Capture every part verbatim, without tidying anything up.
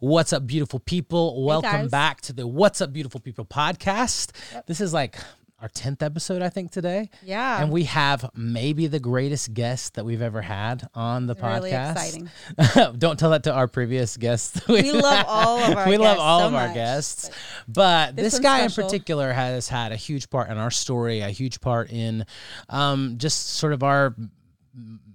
What's up, beautiful people? Welcome hey back to the What's Up, Beautiful People podcast. Yep. This is like our tenth episode, I think, today. Yeah. And we have maybe the greatest guest that we've ever had on the it's podcast. Really exciting. Don't tell that to our previous guests. We love all of our we guests. We love all so of much. our guests. But this, this guy special. in particular has had a huge part in our story, a huge part in um, just sort of our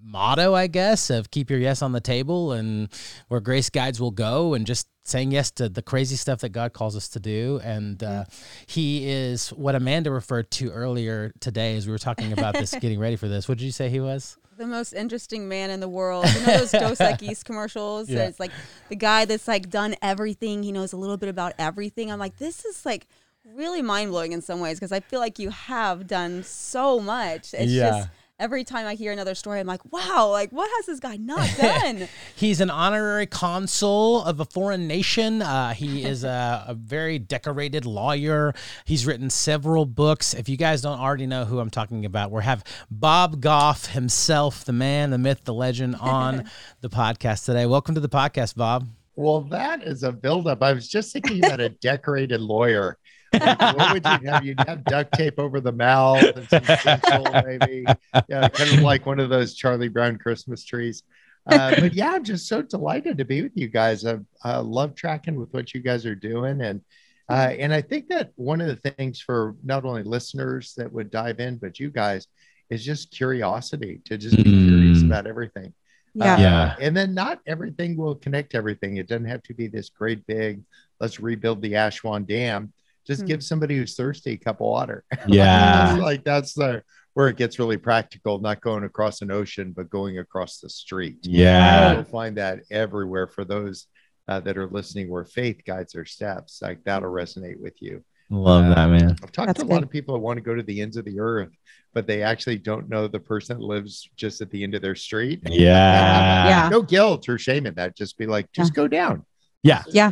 motto, I guess, of keep your yes on the table and where grace guides will go, and just saying yes to the crazy stuff that God calls us to do. And uh, he is what Amanda referred to earlier today as we were talking about this, getting ready for this. What did you say he was? The most interesting man in the world. You know those Dos Equis commercials? Yeah. It's like the guy that's like done everything. He knows a little bit about everything. I'm like, this is like really mind-blowing in some ways, because I feel like you have done so much. It's yeah. just... Every time I hear another story, I'm like, wow, like what has this guy not done? He's an honorary consul of a foreign nation. Uh, he is a, a very decorated lawyer. He's written several books. If you guys don't already know who I'm talking about, we have Bob Goff himself, the man, the myth, the legend, on the podcast today. Welcome to the podcast, Bob. Well, that is a buildup. I was just thinking about a decorated lawyer. Like, what would you have? You'd have duct tape over the mouth and some stencil, maybe. Yeah, kind of like one of those Charlie Brown Christmas trees. Uh, but yeah, I'm just so delighted to be with you guys. I uh, love tracking with what you guys are doing. And uh, and I think that one of the things for not only listeners that would dive in, but you guys, is just curiosity, to just be mm. curious about everything. Yeah. Uh, yeah. And then not everything will connect everything. It doesn't have to be this great big, let's rebuild the Aswan Dam. Just give somebody who's thirsty a cup of water. Yeah. Like that's the where it gets really practical, not going across an ocean, but going across the street. Yeah. You'll find that everywhere for those uh, that are listening, where faith guides their steps. Like that'll resonate with you. Love um, that, man. I've talked that's to a good. lot of people who want to go to the ends of the earth, but they actually don't know the person that lives just at the end of their street. Yeah. yeah. No guilt or shame in that. Just be like, just yeah. go down. Yeah. Yeah.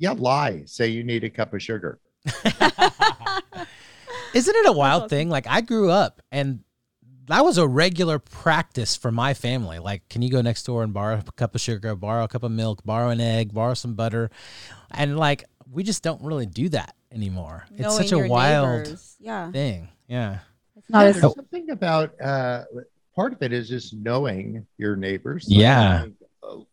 Yeah. Lie. Say you need a cup of sugar. Isn't it a wild thing? Like I grew up and that was a regular practice for my family. Like, can you go next door and borrow a cup of sugar, borrow a cup of milk, borrow an egg, borrow some butter? And like, we just don't really do that anymore. Knowing it's such a wild yeah. thing. Yeah. It's not yeah as- there's something about, uh, part of it is just knowing your neighbors. Like, yeah.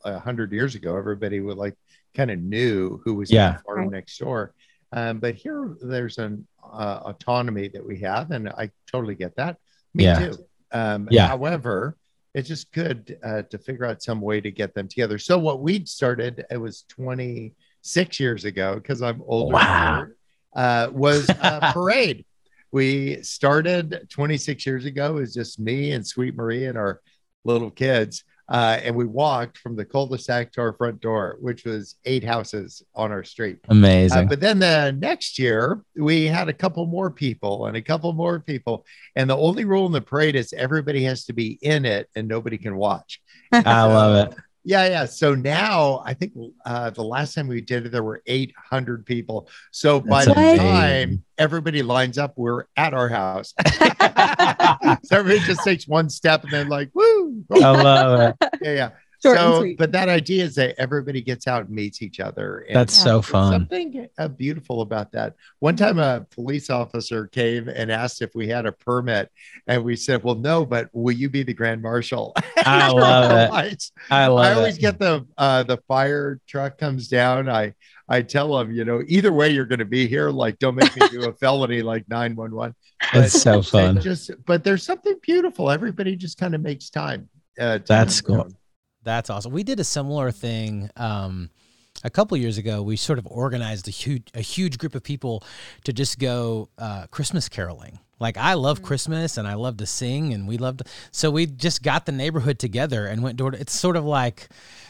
A hundred years ago, everybody would like kind of knew who was yeah. in the farm right. next door. Um, but here there's an uh, autonomy that we have, and I totally get that. Me yeah. too. Um, yeah. However, it's just good uh, to figure out some way to get them together. So what we started, it was twenty-six years ago, because I'm older. Wow. Uh, was a parade. We started twenty-six years ago. It was just me and Sweet Marie and our little kids. Uh, and we walked from the cul-de-sac to our front door, which was eight houses on our street. Amazing. Uh, but then the next year, we had a couple more people and a couple more people. And the only rule in the parade is everybody has to be in it and nobody can watch. I so, love it. Yeah, yeah. So now I think uh, the last time we did it, there were eight hundred people. So by That's the amazing. time everybody lines up, we're at our house. So everybody just takes one step and then like, woo. I love it. Yeah, yeah. Short so, but that idea is that everybody gets out and meets each other. And That's so fun. Something uh, beautiful about that. One time a police officer came and asked if we had a permit, and we said, well, no, but will you be the grand marshal? I love it. I love it. I always it. get the, uh, the fire truck comes down. I, I tell them, you know, either way you're going to be here. Like, don't make me do a felony like nine one one. That's so fun. Just, but there's something beautiful. Everybody just kind of makes time. Uh, That's cool. Them. That's awesome. We did a similar thing um, a couple years ago. We sort of organized a huge, a huge group of people to just go uh, Christmas caroling. Like I love mm-hmm. Christmas and I love to sing, and we loved. So we just got the neighborhood together and went door to. It's sort of like,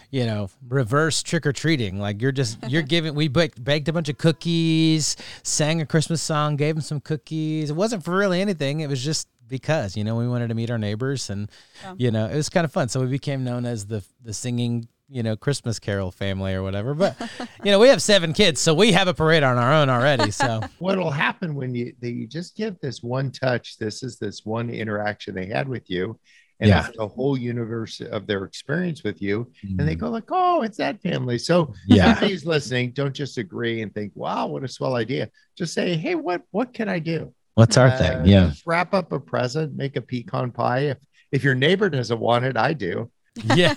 you know, reverse trick or treating. Like you're just you're giving. We baked, baked a bunch of cookies, sang a Christmas song, gave them some cookies. It wasn't for really anything. It was just. Because, you know, we wanted to meet our neighbors and, yeah. you know, it was kind of fun. So we became known as the the singing, you know, Christmas Carol family or whatever. But, you know, we have seven kids, so we have a parade on our own already. So what will happen when you, they, you just give this one touch, this is this one interaction they had with you. and yeah. it's a whole universe of their experience with you. Mm. And they go like, oh, it's that family. So yeah. somebody's listening, don't just agree and think, wow, what a swell idea. Just say, hey, what, what can I do? What's our uh, thing? Yeah. Just wrap up a present, make a pecan pie. If, if your neighbor doesn't want it, I do. Yeah.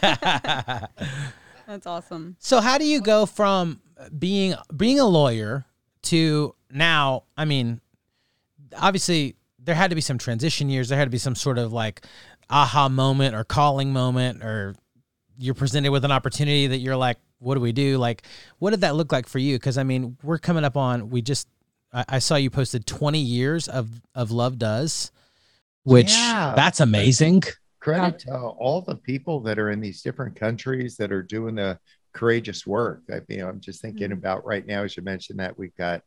That's awesome. So how do you go from being, being a lawyer to now? I mean, obviously there had to be some transition years. There had to be some sort of like aha moment or calling moment, or you're presented with an opportunity that you're like, what do we do? Like, what did that look like for you? Cause I mean, we're coming up on, we just, I, I saw you posted twenty years of, of Love Does, which yeah. that's amazing. Credit to uh, all the people that are in these different countries that are doing the courageous work. I, you know, I'm just thinking mm-hmm. about right now, as you mentioned, that we've got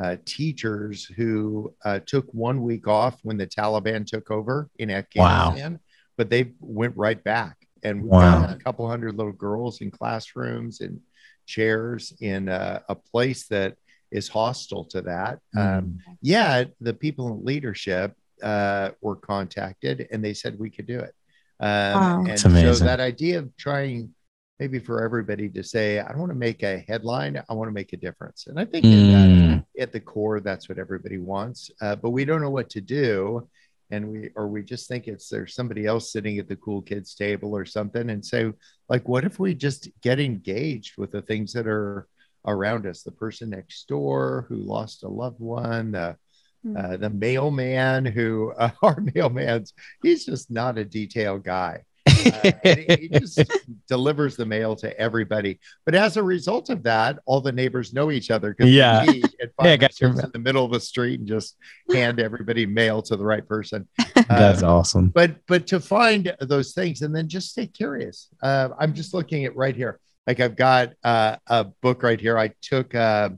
uh, teachers who uh, took one week off when the Taliban took over in Afghanistan, wow. but they went right back. And we've wow. got a couple hundred little girls in classrooms and chairs in uh, a place that is hostile to that. Mm. Um, yeah, the people in leadership uh, were contacted and they said we could do it. Um, wow. And so that idea of trying maybe for everybody to say, I don't want to make a headline. I want to make a difference. And I think mm. that, at the core, that's what everybody wants, uh, but we don't know what to do. And we, or we just think it's, there's somebody else sitting at the cool kids table or something. And so like, what if we just get engaged with the things that are around us, the person next door who lost a loved one, the Uh, the mailman who uh, our mailman's, he's just not a detail guy. Uh, he, he just delivers the mail to everybody. But as a result of that, all the neighbors know each other. Yeah. They meet at five yeah, your... in the middle of the street and just hand everybody mail to the right person. Uh, That's awesome. But, but to find those things and then just stay curious. Uh, I'm just looking at right here. Like I've got uh, a book right here. I took, uh,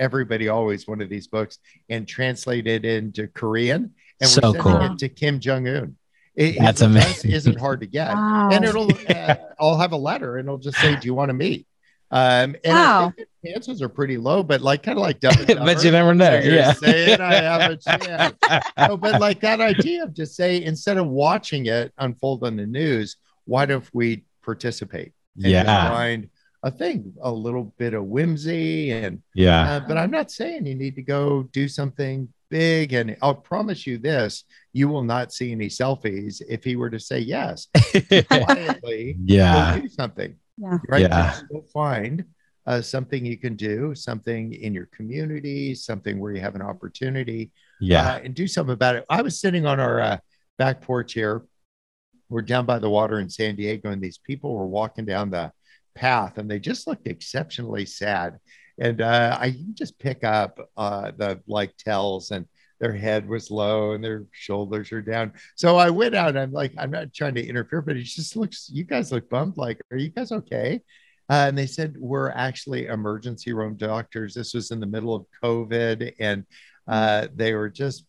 everybody always one of these books and translated into Korean, and so we're sending cool. it to Kim Jong-un. It, That's it amazing. Isn't hard to get, wow. and it'll. Uh, I'll have a letter, and it'll just say, "Do you want to meet?" Um, and wow. I think the chances are pretty low, but like kind of like double. But you never know. So yeah, saying I have a chance. No, but like that idea of just say instead of watching it unfold on the news, why don't we participate? And yeah. Find a thing, a little bit of whimsy and yeah, uh, but I'm not saying you need to go do something big. And I'll promise you this, you will not see any selfies if he were to say yes. Quietly, yeah, do something. Yeah. Right. Yeah. You'll find uh, something you can do, something in your community, something where you have an opportunity. Yeah. Uh, and do something about it. I was sitting on our uh, back porch here. We're down by the water in San Diego, and these people were walking down the path and they just looked exceptionally sad, and uh I just pick up uh the like tells, and their head was low and their shoulders are down. So I went out and I'm like, I'm not trying to interfere, but it just looks, you guys look bummed, like, are you guys okay? Uh, and they said, we're actually emergency room doctors. This was in the middle of COVID, and uh they were just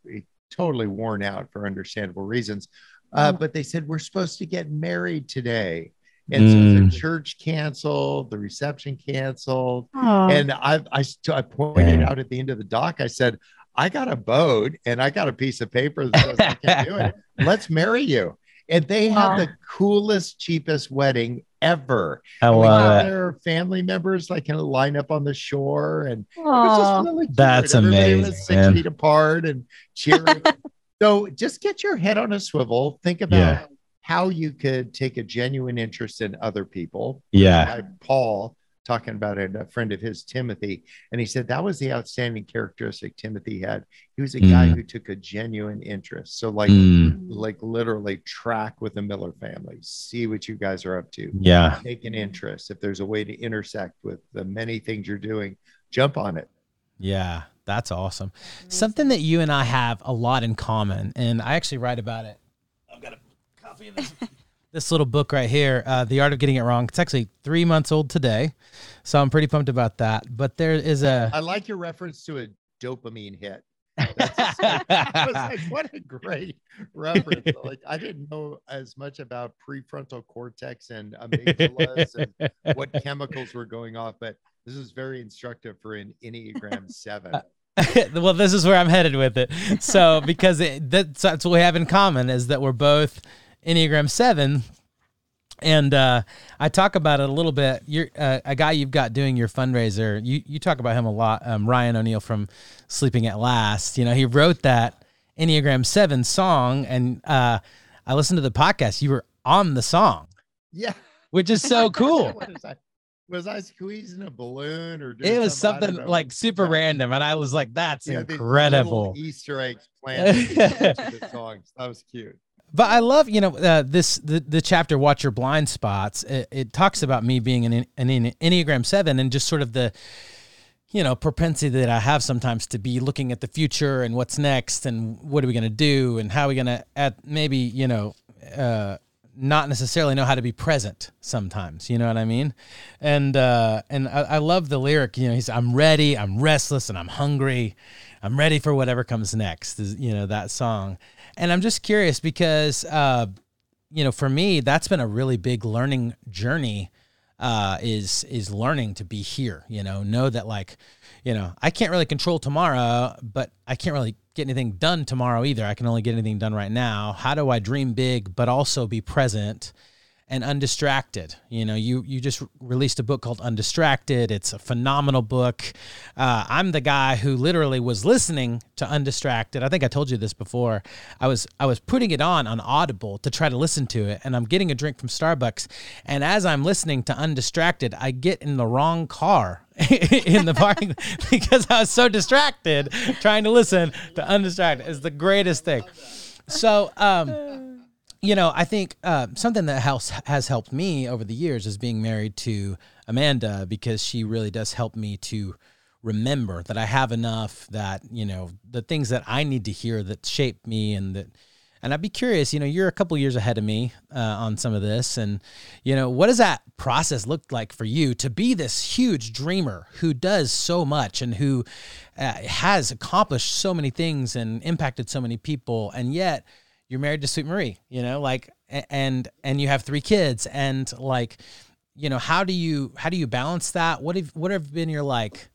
totally worn out for understandable reasons, uh but they said, we're supposed to get married today. And mm. so the church canceled, the reception canceled. Aww. And I, I, I pointed out at the end of the dock, I said, I got a boat and I got a piece of paper that says I can do it. Let's marry you. And they wow. had the coolest, cheapest wedding ever. I love it. Their family members like in a lineup on the shore, and Aww. It was just really cute. That's Everybody amazing. Was six man. Feet apart and cheering. So just get your head on a swivel. Think about. Yeah. how you could take a genuine interest in other people. Yeah. Paul talking about it, a friend of his, Timothy. And he said, that was the outstanding characteristic Timothy had. He was a mm. guy who took a genuine interest. So like, mm. like literally track with the Miller family, see what you guys are up to. Yeah. Take an interest. If there's a way to intersect with the many things you're doing, jump on it. Yeah. That's awesome. Something that you and I have a lot in common, and I actually write about it. I've got a This, this little book right here, uh, The Art of Getting It Wrong. It's actually three months old today, so I'm pretty pumped about that. But there is a... I like your reference to a dopamine hit. That's so, I was like, what a great reference. Like, I didn't know as much about prefrontal cortex and amygdalas and what chemicals were going off, but this is very instructive for an Enneagram seven. Well, this is where I'm headed with it. So, because it, that's, that's what we have in common, is that we're both... Enneagram seven. And uh, I talk about it a little bit. You're uh, a guy you've got doing your fundraiser. You you talk about him a lot. Um, Ryan O'Neal from Sleeping at Last. You know, he wrote that Enneagram seven song, and uh, I listened to the podcast. You were on the song, yeah, which is so cool. was, I, was I squeezing a balloon or doing it was something, something like super random? And I was like, "That's yeah, incredible!" Easter eggs planted into the songs. That was cute. But I love, you know, uh, this, the, the chapter, Watch Your Blind Spots. It, it talks about me being an, an Enneagram seven and just sort of the, you know, propensity that I have sometimes to be looking at the future and what's next and what are we going to do and how are we going to at maybe, you know, uh, not necessarily know how to be present sometimes, you know what I mean? And, uh, and I, I love the lyric, you know, he's, I'm ready, I'm restless and I'm hungry. I'm ready for whatever comes next, is, you know, that song. And I'm just curious because, uh, you know, for me, that's been a really big learning journey, uh, is, is learning to be here, you know, know that like, you know, I can't really control tomorrow, but I can't really get anything done tomorrow either. I can only get anything done right now. How do I dream big, but also be present and undistracted? You know, you, you just released a book called Undistracted. It's a phenomenal book. Uh, I'm the guy who literally was listening to Undistracted. I think I told you this before. I was, I was putting it on, on Audible to try to listen to it. And I'm getting a drink from Starbucks. And as I'm listening to Undistracted, I get in the wrong car in the parking because I was so distracted trying to listen to Undistracted. It's the greatest thing. So, um, You know, I think uh, something that has, has helped me over the years is being married to Amanda, because she really does help me to remember that I have enough, that, you know, the things that I need to hear that shape me and that. And I'd be curious, you know, you're a couple years ahead of me uh, on some of this. And, you know, what does that process look like for you to be this huge dreamer who does so much and who uh, has accomplished so many things and impacted so many people? And yet you're married to Sweet Marie, you know, like, and, and you have three kids and like, you know, how do you, how do you balance that? What have, what have been your like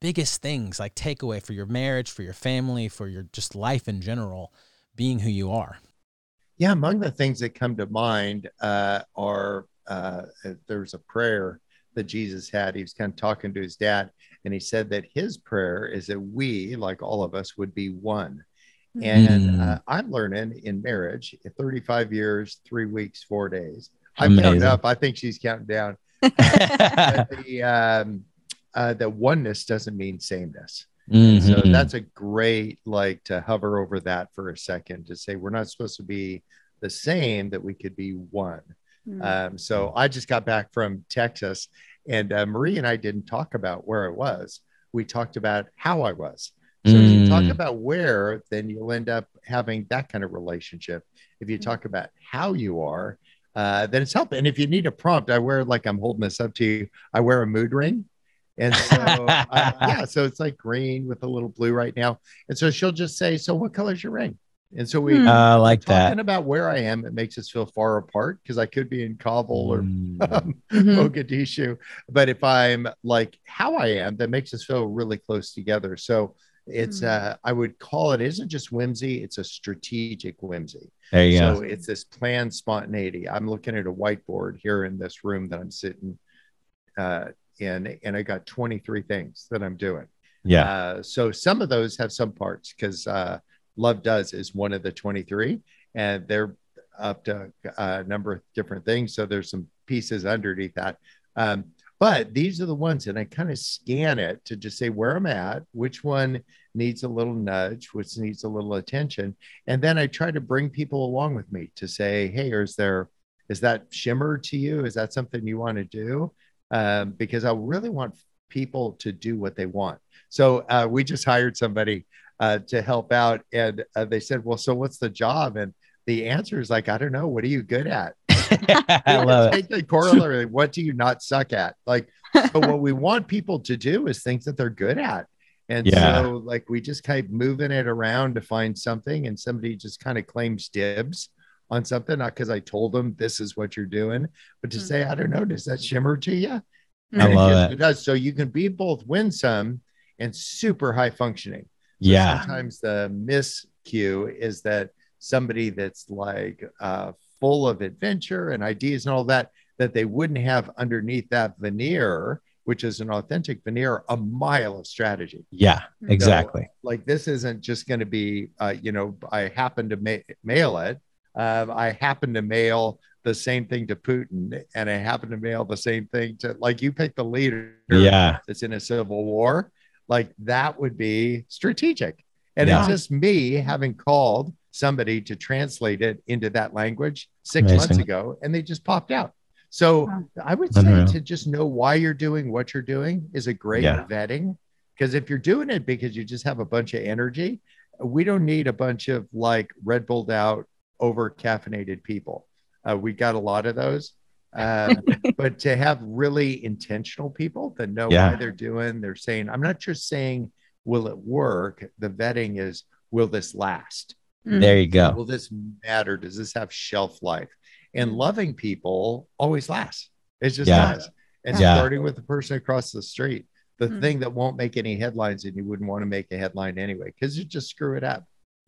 biggest things, like takeaway for your marriage, for your family, for your just life in general, being who you are? Yeah. Among the things that come to mind uh, are, uh, there's a prayer that Jesus had. He was kind of talking to his dad and he said that his prayer is that we, like all of us, would be one. And uh, I'm learning in marriage, thirty-five years, three weeks, four days. I counted up. I think she's counting down. Uh, but the, um, uh, the oneness doesn't mean sameness. Mm-hmm. So that's a great, like, to hover over that for a second, to say we're not supposed to be the same, that we could be one. Mm-hmm. Um, so I just got back from Texas, and uh, Marie and I didn't talk about where I was. We talked about how I was. So if you talk about where, then you'll end up having that kind of relationship. If you talk about how you are, uh, then it's helpful. And if you need a prompt, I wear, like I'm holding this up to you, I wear a mood ring. And so, uh, yeah, so it's like green with a little blue right now. And so she'll just say, so what color is your ring? And so we uh, like talking that. about where I am. It makes us feel far apart because I could be in Kabul or mm. um, mm-hmm. Mogadishu. But if I'm like how I am, that makes us feel really close together. So it's uh I would call it isn't just whimsy, it's a strategic whimsy. There you so go. It's this planned spontaneity. I'm looking at a whiteboard here in this room that I'm sitting uh in, and I got twenty-three things that I'm doing. Yeah. Uh, so some of those have some parts because uh Love Does is one of the twenty-three, and they're up to a number of different things. So there's some pieces underneath that. Um, But these are the ones, and I kind of scan it to just say where I'm at, which one needs a little nudge, which needs a little attention. And then I try to bring people along with me to say, hey, is there, is that shimmer to you? Is that something you want to do? Um, because I really want people to do what they want. So uh, we just hired somebody uh, to help out. And uh, they said, well, so what's the job? And the answer is like, I don't know. What are you good at? I love take it. The corollary, what do you not suck at? Like, but what we want people to do is things that they're good at. And yeah. so like, we just keep moving it around to find something. And somebody just kind of claims dibs on something, not because I told them this is what you're doing, but to mm-hmm. say, I don't know, does that shimmer to you? And I love it, just, it. It does. So you can be both winsome and super high functioning. Yeah. Sometimes the miscue is that somebody that's like, uh, full of adventure and ideas and all that, that they wouldn't have underneath that veneer, which is an authentic veneer, a mile of strategy. Yeah, exactly. So, like, this isn't just going to be, uh, you know, I happen to ma- mail it. Uh, I happen to mail the same thing to Putin, and I happen to mail the same thing to, like, you pick the leader yeah. that's in a civil war. Like, that would be strategic. And yeah. it's just me having called somebody to translate it into that language six Amazing. months ago, and they just popped out. So I would say Unreal. to just know why you're doing what you're doing is a great yeah. vetting. Because if you're doing it because you just have a bunch of energy, we don't need a bunch of like Red Bulled out, over caffeinated people. Uh, we got a lot of those. Uh, but to have really intentional people that know yeah. why they're doing, they're saying, I'm not just saying, will it work? The vetting is, will this last? There you go. Will this matter? Does this have shelf life? And loving people always lasts. It just yeah. does. And yeah. starting with the person across the street, the mm. thing that won't make any headlines, and you wouldn't want to make a headline anyway, because you just screw it up.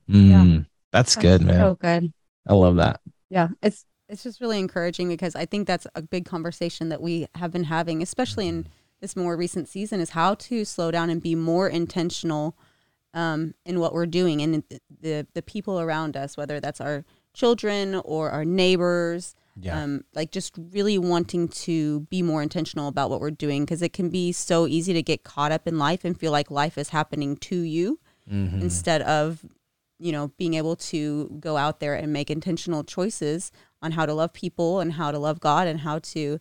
Mm. Yeah. That's, that's good, so man. So good. I love that. Yeah. It's, it's just really encouraging, because I think that's a big conversation that we have been having, especially in this more recent season, is how to slow down and be more intentional um, in what we're doing, and the, the, the people around us, whether that's our children or our neighbors, yeah. um, like just really wanting to be more intentional about what we're doing, because it can be so easy to get caught up in life and feel like life is happening to you mm-hmm. instead of, you know, being able to go out there and make intentional choices on how to love people and how to love God and how to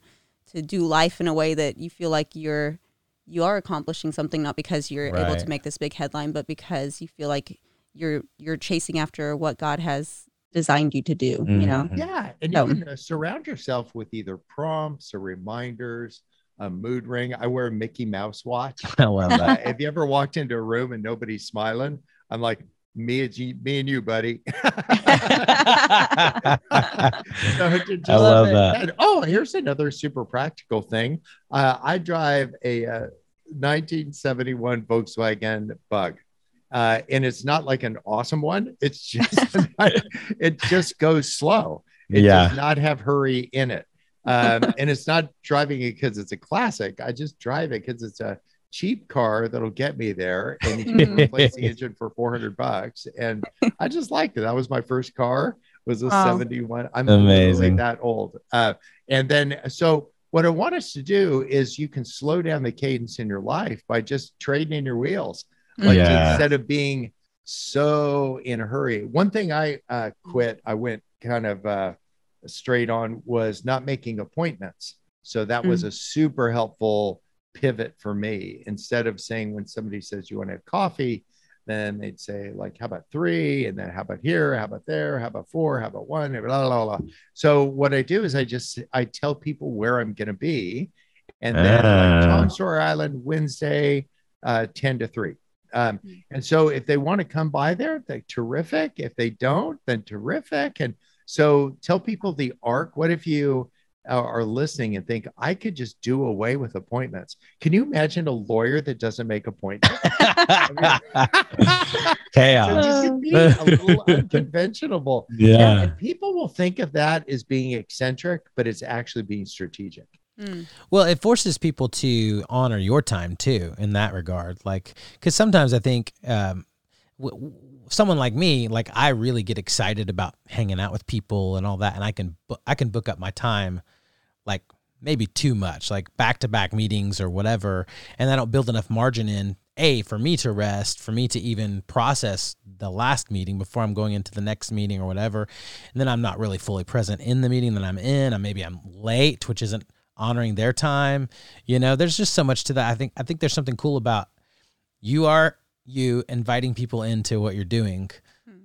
to do life in a way that you feel like you're you are accomplishing something, not because you're right. able to make this big headline, but because you feel like you're you're chasing after what God has designed you to do, mm-hmm. you know? Yeah. And so. you can uh, surround yourself with either prompts or reminders, a mood ring. I wear a Mickey Mouse watch. I love that. Have you ever walked into a room and nobody's smiling? I'm like, me, it's you, me and you, buddy. so I love that. And, oh, here's another super practical thing. Uh, I drive a uh, nineteen seventy-one Volkswagen Bug. Uh, and it's not like an awesome one. It's just, it just goes slow. It yeah. does not have hurry in it. Um, and it's not driving it because it's a classic. I just drive it because it's a cheap car that'll get me there. And you can replace the engine for four hundred bucks. And I just liked it. That was my first car, was a wow. seventy-one. I'm amazing that old. Uh, and then, so what I want us to do is you can slow down the cadence in your life by just trading in your wheels. Like yeah. instead of being so in a hurry. One thing I uh, quit, I went kind of uh, straight on, was not making appointments. So that mm-hmm. was a super helpful pivot for me. Instead of saying, when somebody says you want to have coffee, then they'd say like, how about three? And then how about here? How about there? How about four? How about one? Blah, blah, blah, blah. So what I do is I just, I tell people where I'm going to be. And then uh. like, Tom Sawyer Island, Wednesday, uh, ten to three. Um, and so if they want to come by there, they're terrific. If they don't, then terrific. And so tell people the arc. What if you uh, are listening and think, I could just do away with appointments? Can you imagine a lawyer that doesn't make appointments? Chaos. So just be a little unconventional. Yeah. And, and people will think of that as being eccentric, but it's actually being strategic. Mm. Well, it forces people to honor your time too, in that regard. Like, because sometimes I think um, w- w- someone like me, like I really get excited about hanging out with people and all that, and I can bu- I can book up my time, like maybe too much, like back to back meetings or whatever, and I don't build enough margin in a for me to rest, for me to even process the last meeting before I'm going into the next meeting or whatever, and then I'm not really fully present in the meeting that I'm in, and maybe I'm late, which isn't honoring their time. You know, there's just so much to that. I think, I think there's something cool about you are you inviting people into what you're doing.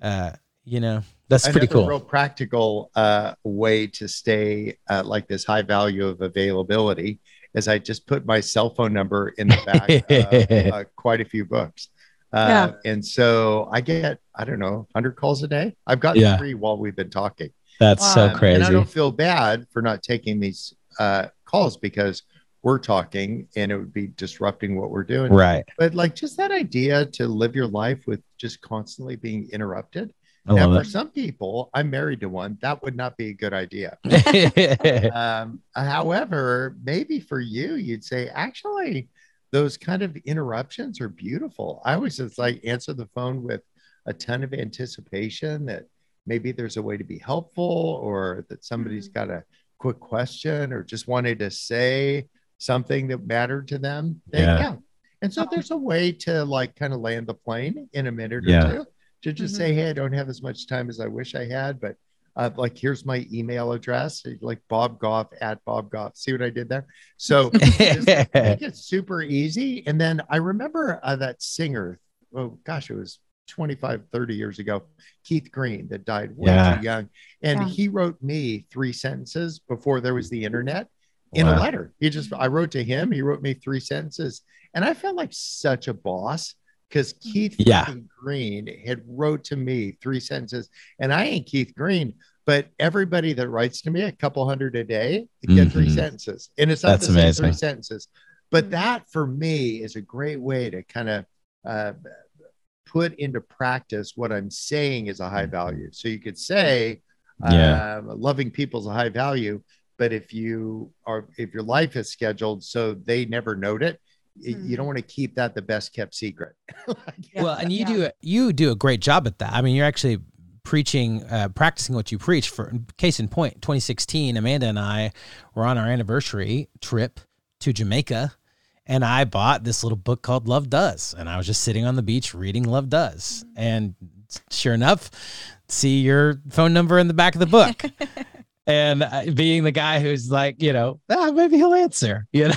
Uh, you know, that's Another pretty cool. Real practical uh, way to stay uh, like this high value of availability is I just put my cell phone number in the back of uh, quite a few books. Uh, yeah. And so I get, I don't know, one hundred calls a day. I've gotten yeah. three while we've been talking. That's um, so crazy. And I don't feel bad for not taking these uh, calls, because we're talking and it would be disrupting what we're doing. Right. But like just that idea to live your life with just constantly being interrupted I now, love for it. Some people, I'm married to one. That would not be a good idea. um, however, maybe for you, you'd say, actually, those kind of interruptions are beautiful. I always just like answer the phone with a ton of anticipation that maybe there's a way to be helpful, or that somebody's got a quick question or just wanted to say something that mattered to them. They, yeah. yeah. And so there's a way to like kind of land the plane in a minute or yeah. two. To just mm-hmm. say, hey, I don't have as much time as I wish I had, but uh, like, here's my email address, like Bob Goff at Bob Goff. See what I did there? So just make it super easy. And then I remember uh, that singer, oh gosh, it was twenty-five, thirty years ago, Keith Green, that died way yeah. too young. And yeah. he wrote me three sentences before there was the internet in wow. a letter. He just, I wrote to him, he wrote me three sentences. And I felt like such a boss, because Keith yeah. Green had wrote to me three sentences, and I ain't Keith Green, but everybody that writes to me, a couple hundred a day, get mm-hmm. three sentences, and it's not That's the same amazing. Three sentences. But that for me is a great way to kind of uh, put into practice what I'm saying is a high value. So you could say, yeah. um, loving people is a high value, but if you are, if your life is scheduled so they never note it, you don't want to keep that the best kept secret. Like, well, and you yeah. do you do a great job at that. I mean, you're actually preaching, uh, practicing what you preach. For case in point, twenty sixteen, Amanda and I were on our anniversary trip to Jamaica, and I bought this little book called Love Does, and I was just sitting on the beach reading Love Does, mm-hmm. and sure enough, see your phone number in the back of the book. And being the guy who's like, you know, ah, maybe he'll answer, you know.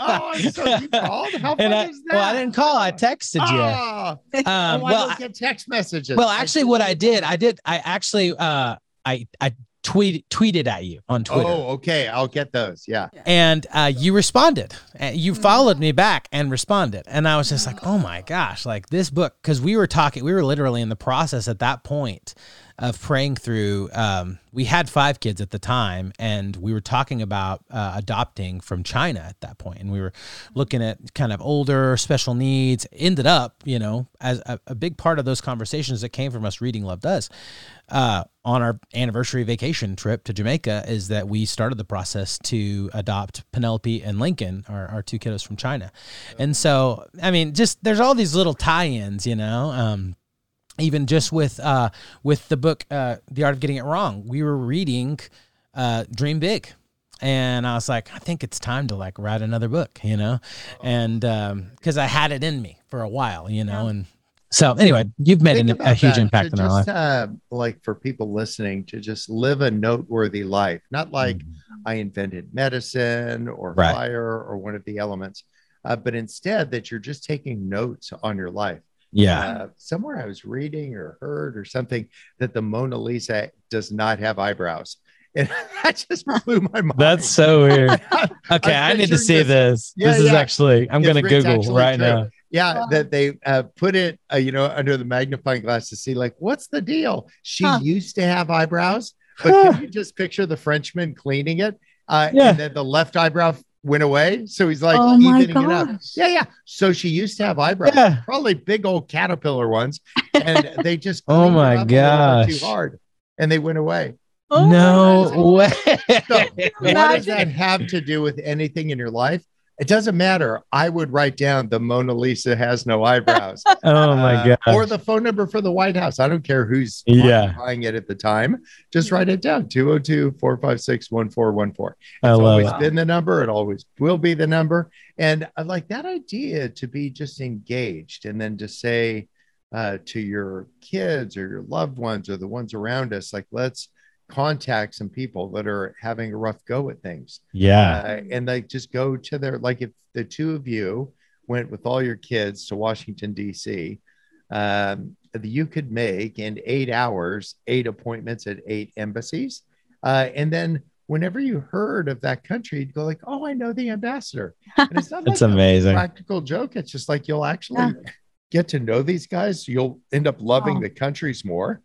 Oh, so you called? How funny I, is that? Well, I didn't call. I texted oh. you. Um, oh, well, I don't get text messages. Well, actually, what I did, I did, I actually, uh, I, I tweet, tweeted at you on Twitter. Oh, okay. I'll get those. Yeah. And uh, you responded. You followed me back and responded. And I was just like, oh my gosh, like this book, because we were talking, we were literally in the process at that point of praying through, um, we had five kids at the time, and we were talking about uh, adopting from China at that point. And we were looking at kind of older special needs, ended up, you know, as a, a big part of those conversations that came from us reading Love Does uh, on our anniversary vacation trip to Jamaica, is that we started the process to adopt Penelope and Lincoln, our, our two kiddos from China. And so, I mean, just, there's all these little tie-ins, you know, um, even just with uh, with the book, uh, The Art of Getting It Wrong, we were reading uh, Dream Big. And I was like, I think it's time to like write another book, you know, and because um, I had it in me for a while, you know. Yeah. And so anyway, you've made an, a huge that, impact in my life. Uh, like for people listening to just live a noteworthy life, not like mm-hmm. I invented medicine or right. fire or one of the elements, uh, but instead that you're just taking notes on your life. Yeah. Uh, somewhere I was reading or heard or something that the Mona Lisa does not have eyebrows. And that just blew my mind. That's so weird. Okay. I, I need to see this. this. Yeah, this is yeah. actually, I'm going to Google right true. now. Yeah. That they uh, put it, uh, you know, under the magnifying glass to see like, what's the deal? She huh. used to have eyebrows, but huh. can you just picture the Frenchman cleaning it? Uh, yeah. And then the left eyebrow went away, so he's like oh evening it up. Yeah, yeah. So she used to have eyebrows, yeah. probably big old caterpillar ones, and they just oh my gosh, too hard, and they went away. Oh, no way. So what does that have to do with anything in your life? It doesn't matter. I would write down the Mona Lisa has no eyebrows. oh my god! Uh, or the phone number for the White House. I don't care who's yeah. buying it at the time. Just write it down. two oh two, four five six, one four one four. It's always that. been the number. It always will be the number. And I like that idea to be just engaged, and then to say uh, to your kids or your loved ones or the ones around us, like, let's contact some people that are having a rough go at things. Yeah. Uh, and they just go to their, like if the two of you went with all your kids to Washington, D C, um, you could make in eight hours, eight appointments at eight embassies. Uh, and then whenever you heard of that country, you'd go like, oh, I know the ambassador. And it's not that's like amazing. A practical joke. It's just like, you'll actually yeah. get to know these guys. You'll end up loving oh. the countries more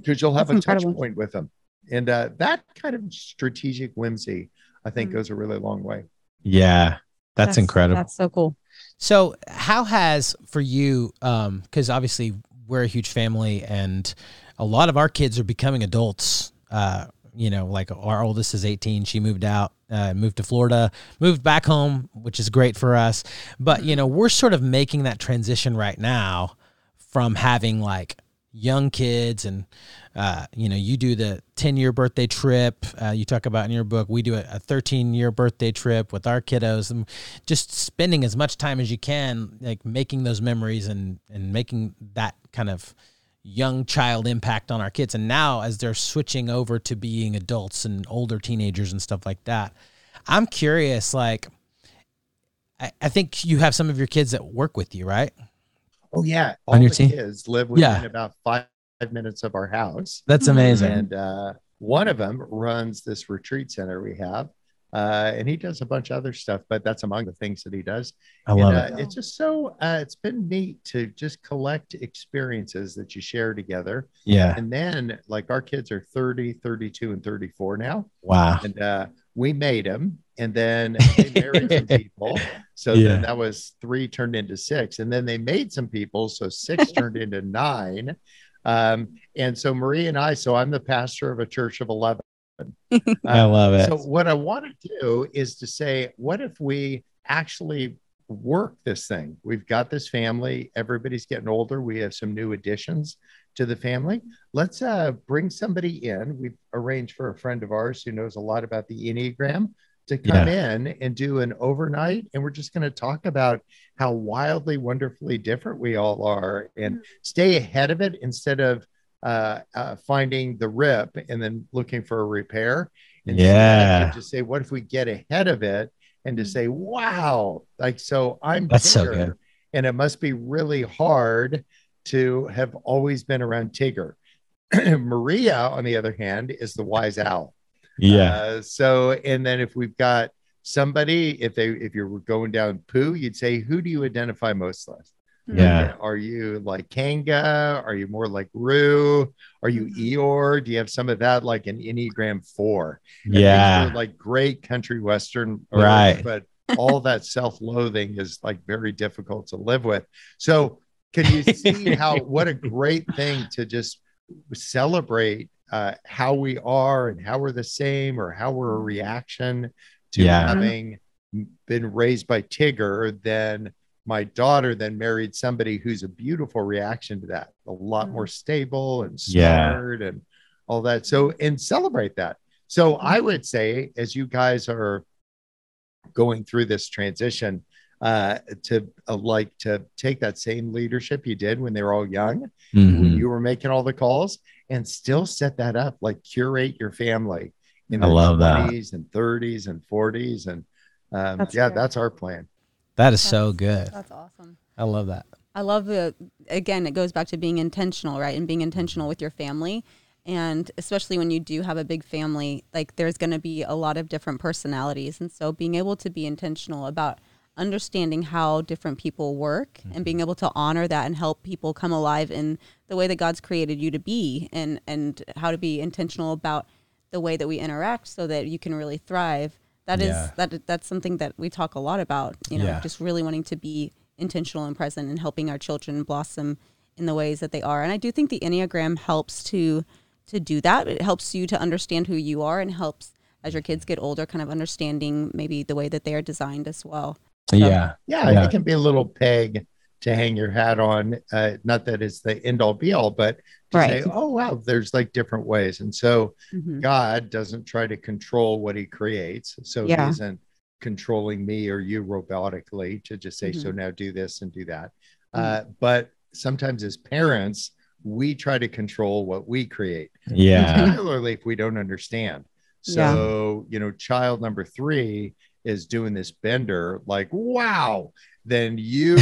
because you'll have that's a incredible. touch point with them. And uh, that kind of strategic whimsy, I think, mm-hmm. goes a really long way. Yeah, that's, that's incredible. That's so cool. So how has for you, because um, obviously we're a huge family and a lot of our kids are becoming adults. Uh, you know, like our oldest is eighteen. She moved out, uh, moved to Florida, moved back home, which is great for us. But, you know, we're sort of making that transition right now from having like young kids and, uh, you know, you do the ten year birthday trip. Uh, you talk about in your book, we do a thirteen year birthday trip with our kiddos and just spending as much time as you can, like making those memories and, and making that kind of young child impact on our kids. And now as they're switching over to being adults and older teenagers and stuff like that, I'm curious, like, I, I think you have some of your kids that work with you, right? Oh yeah. All on your the team? Kids live within yeah. about five minutes of our house. That's amazing. And, uh, one of them runs this retreat center we have, uh, and he does a bunch of other stuff, but that's among the things that he does. I love and, uh, it. It's just so, uh, it's been neat to just collect experiences that you share together. Yeah. And then like our kids are thirty, thirty-two and thirty-four now. Wow. And, uh, we made them and then they married some people. So yeah. then that was three turned into six and then they made some people. So six turned into nine. Um, and so Marie and I, so I'm the pastor of a church of eleven. Um, I love it. So what I want to do is to say, what if we actually work this thing? We've got this family. Everybody's getting older. We have some new additions to the family. Let's uh, bring somebody in. We've arranged for a friend of ours who knows a lot about the Enneagram to come yeah. in and do an overnight. And we're just going to talk about how wildly, wonderfully different we all are and stay ahead of it instead of Uh, uh, finding the rip and then looking for a repair. And yeah. just say, what if we get ahead of it and to say, wow, like, so I'm That's Tigger, so good. And it must be really hard to have always been around Tigger. Maria, on the other hand, is the wise owl. Yeah. Uh, so, and then if we've got somebody, if they, if you're going down poo, you'd say, who do you identify most with? Yeah. Are you like Kanga? Are you more like Roo? Are you Eeyore? Do you have some of that like an Enneagram four? And yeah. Like great country Western. Right. Earth, but all that self-loathing is like very difficult to live with. So can you see how, what a great thing to just celebrate uh, how we are and how we're the same or how we're a reaction to yeah. having been raised by Tigger than my daughter then married somebody who's a beautiful reaction to that, a lot more stable and smart yeah. and all that. So, and celebrate that. So I would say, as you guys are going through this transition, uh, to uh, like to take that same leadership you did when they were all young, mm-hmm. when you were making all the calls and still set that up, like curate your family in the twenties and thirties and forties. And um, that's yeah, good. That's our plan. That is that's, so good. That's awesome. I love that. I love the, again, it goes back to being intentional, right? And being intentional with your family. And especially when you do have a big family, like there's going to be a lot of different personalities. And so being able to be intentional about understanding how different people work mm-hmm. and being able to honor that and help people come alive in the way that God's created you to be and, and how to be intentional about the way that we interact so that you can really thrive. That is yeah. that that's something that we talk a lot about, you know, yeah. just really wanting to be intentional and present and helping our children blossom in the ways that they are. And I do think the Enneagram helps to to do that. It helps you to understand who you are and helps as your kids get older, kind of understanding maybe the way that they are designed as well. So, yeah. yeah. Yeah. It can be a little peg to hang your hat on. Uh, not that it's the end all be all, but to right. say, oh, wow, there's like different ways. And so mm-hmm. God doesn't try to control what he creates. So yeah. he isn't controlling me or you robotically to just say, mm-hmm. so now do this and do that. Mm-hmm. Uh, but sometimes as parents, we try to control what we create. Yeah. Particularly if we don't understand. So, yeah. you know, child number three is doing this bender like, wow. Then you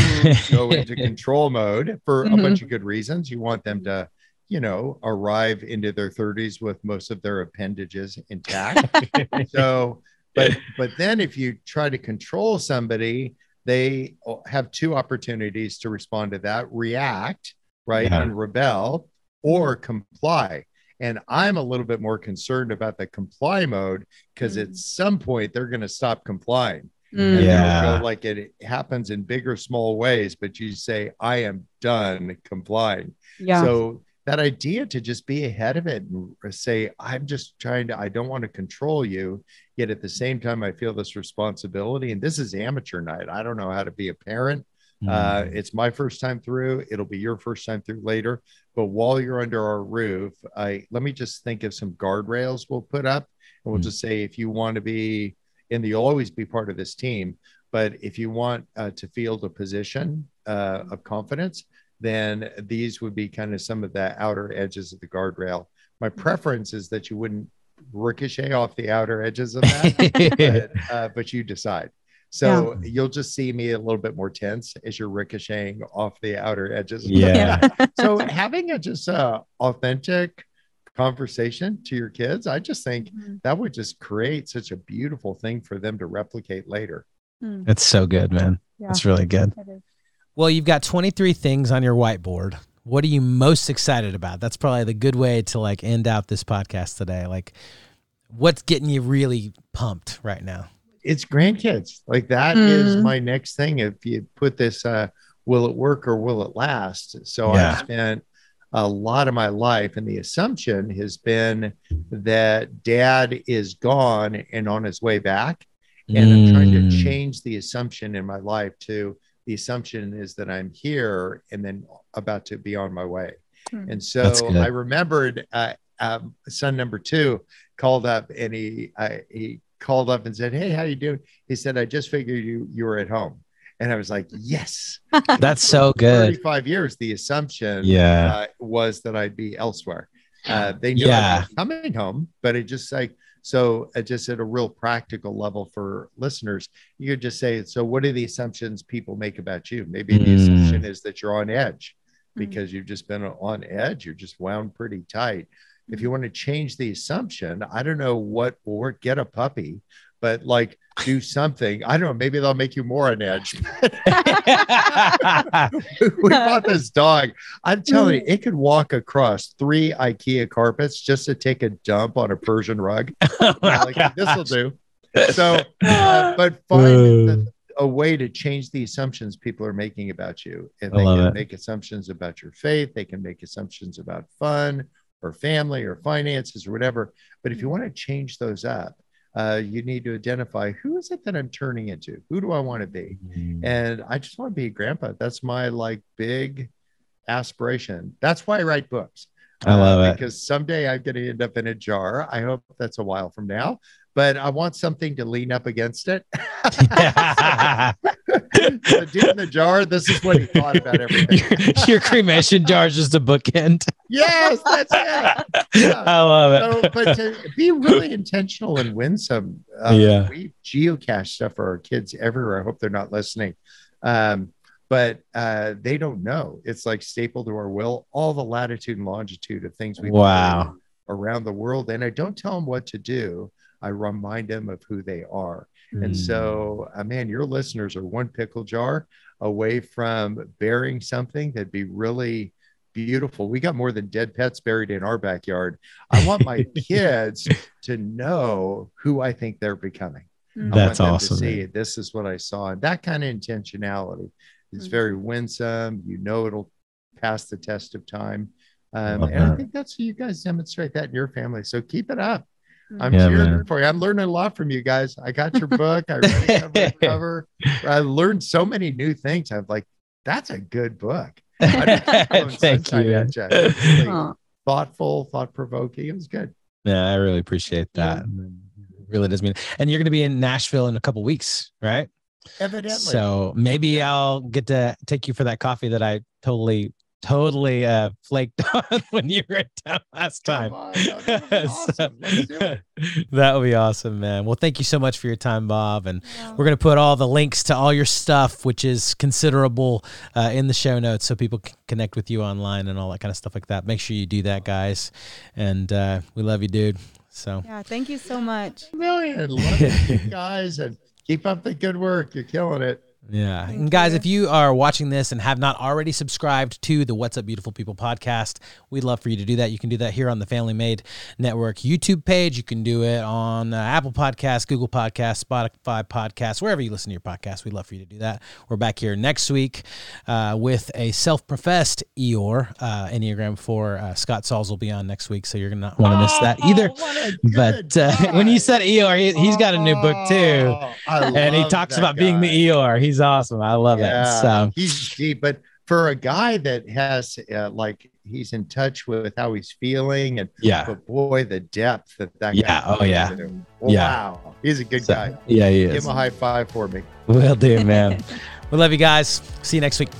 go into control mode for mm-hmm. a bunch of good reasons. You want them to, you know, arrive into their thirties with most of their appendages intact. so, but, but then if you try to control somebody, they have two opportunities to respond to that, react, right, yeah. and rebel or comply. And I'm a little bit more concerned about the comply mode because mm. at some point they're going to stop complying. Mm. Yeah, like it happens in big or small ways, but you say, I am done complying. Yeah. So that idea to just be ahead of it and say, I'm just trying to, I don't want to control you. Yet at the same time, I feel this responsibility. And this is amateur night. I don't know how to be a parent. Mm-hmm. Uh, it's my first time through. It'll be your first time through later. But while you're under our roof, I let me just think of some guardrails we'll put up. And we'll mm-hmm. just say, if you want to be, and you'll always be part of this team, but if you want uh, to field a position uh, of confidence, then these would be kind of some of the outer edges of the guardrail. My preference is that you wouldn't ricochet off the outer edges of that, but, uh, but you decide. So yeah. you'll just see me a little bit more tense as you're ricocheting off the outer edges. Yeah. So having a just uh, authentic conversation to your kids, I just think mm-hmm. that would just create such a beautiful thing for them to replicate later. Mm. That's so good, man. Yeah. That's really good. Well, you've got twenty-three things on your whiteboard. What are you most excited about? That's probably the good way to like end out this podcast today. Like, what's getting you really pumped right now? It's grandkids. Like that mm. is my next thing. If you put this, uh, will it work or will it last? So yeah. I've spent a lot of my life, and the assumption has been that dad is gone and on his way back. And mm. I'm trying to change the assumption in my life to the assumption is that I'm here and then about to be on my way. Mm. And so I remembered uh, um, son number two called up and he, I, he called up and said, "Hey, how you doing?" He said, "I just figured you you were at home." And I was like, yes. That's so good. thirty-five years, the assumption yeah. uh, was that I'd be elsewhere. Uh, they knew yeah. I was coming home, but it just like, so uh, just at a real practical level for listeners, you could just say, so what are the assumptions people make about you? Maybe mm. the assumption is that you're on edge because mm. you've just been on edge. You're just wound pretty tight. Mm. If you want to change the assumption, I don't know what or get a puppy, but like do something. I don't know. Maybe they'll make you more on edge. We bought this dog. I'm telling you, it could walk across three IKEA carpets just to take a dump on a Persian rug. Oh like, this will do. So, uh, but find the, a way to change the assumptions people are making about you. And they can it. make assumptions about your faith. They can make assumptions about fun or family or finances or whatever. But if you want to change those up, Uh, you need to identify who is it that I'm turning into? Who do I want to be? Mm. And I just want to be a grandpa. That's my like big aspiration. That's why I write books. I love uh, it. Because someday I'm going to end up in a jar. I hope that's a while from now, but I want something to lean up against it. Yeah. So deep in the jar, this is what he thought about everything. Your cremation jar is just a bookend. Yes, that's it. Yeah. I love it. So, but to be really intentional and winsome. Um, yeah. We geocache stuff for our kids everywhere. I hope they're not listening. Um, but uh, they don't know. It's like stapled to our will, all the latitude and longitude of things we wow. around the world. And I don't tell them what to do. I remind them of who they are. Mm. And so, uh, man, your listeners are one pickle jar away from burying something that'd be really beautiful. We got more than dead pets buried in our backyard. I want my kids to know who I think they're becoming. Mm. That's awesome. See, this is what I saw. And that kind of intentionality is mm. very winsome. You know, it'll pass the test of time. Um, and that. I think that's how you guys demonstrate that in your family. So keep it up. I'm yeah, cheering man. for you. I'm learning a lot from you guys. I got your book. I read it cover to cover. I learned so many new things. I'm like, that's a good book. Thank you. Man. Really thoughtful, thought provoking. It was good. Yeah, I really appreciate that. Yeah. It really does mean. And you're going to be in Nashville in a couple of weeks, right? Evidently. So maybe I'll get to take you for that coffee that I totally. Totally uh, flaked on when you were in town last time. On, awesome. So, that would be awesome, man. Well, thank you so much for your time, Bob. And yeah. we're going to put all the links to all your stuff, which is considerable, uh, in the show notes so people can connect with you online and all that kind of stuff like that. Make sure you do that, guys. And uh, we love you, dude. So yeah, thank you so much. Really, I love you guys, and keep up the good work. You're killing it. Yeah. Thank and guys, you. If you are watching this and have not already subscribed to the What's Up Beautiful People podcast, we'd love for you to do that. You can do that here on the Family Made Network YouTube page. You can do it on uh, Apple Podcasts, Google Podcasts, Spotify Podcasts, wherever you listen to your podcast. We'd love for you to do that. We're back here next week uh, with a self-professed Eeyore. Uh, Enneagram four, uh, Scott Sauls will be on next week, so you're going to not want to oh, miss that either. Oh, but uh, when you said Eeyore, he, he's got a new book too. I and he talks about guy. being the Eeyore. He's awesome. I love yeah, it. So he's deep, but for a guy that has uh, like he's in touch with how he's feeling, and yeah, but boy, the depth that that yeah, guy oh yeah, wow, yeah. he's a good so, guy. Yeah, he is. Give him a high five for me. Will do, man. We love you guys. See you next week.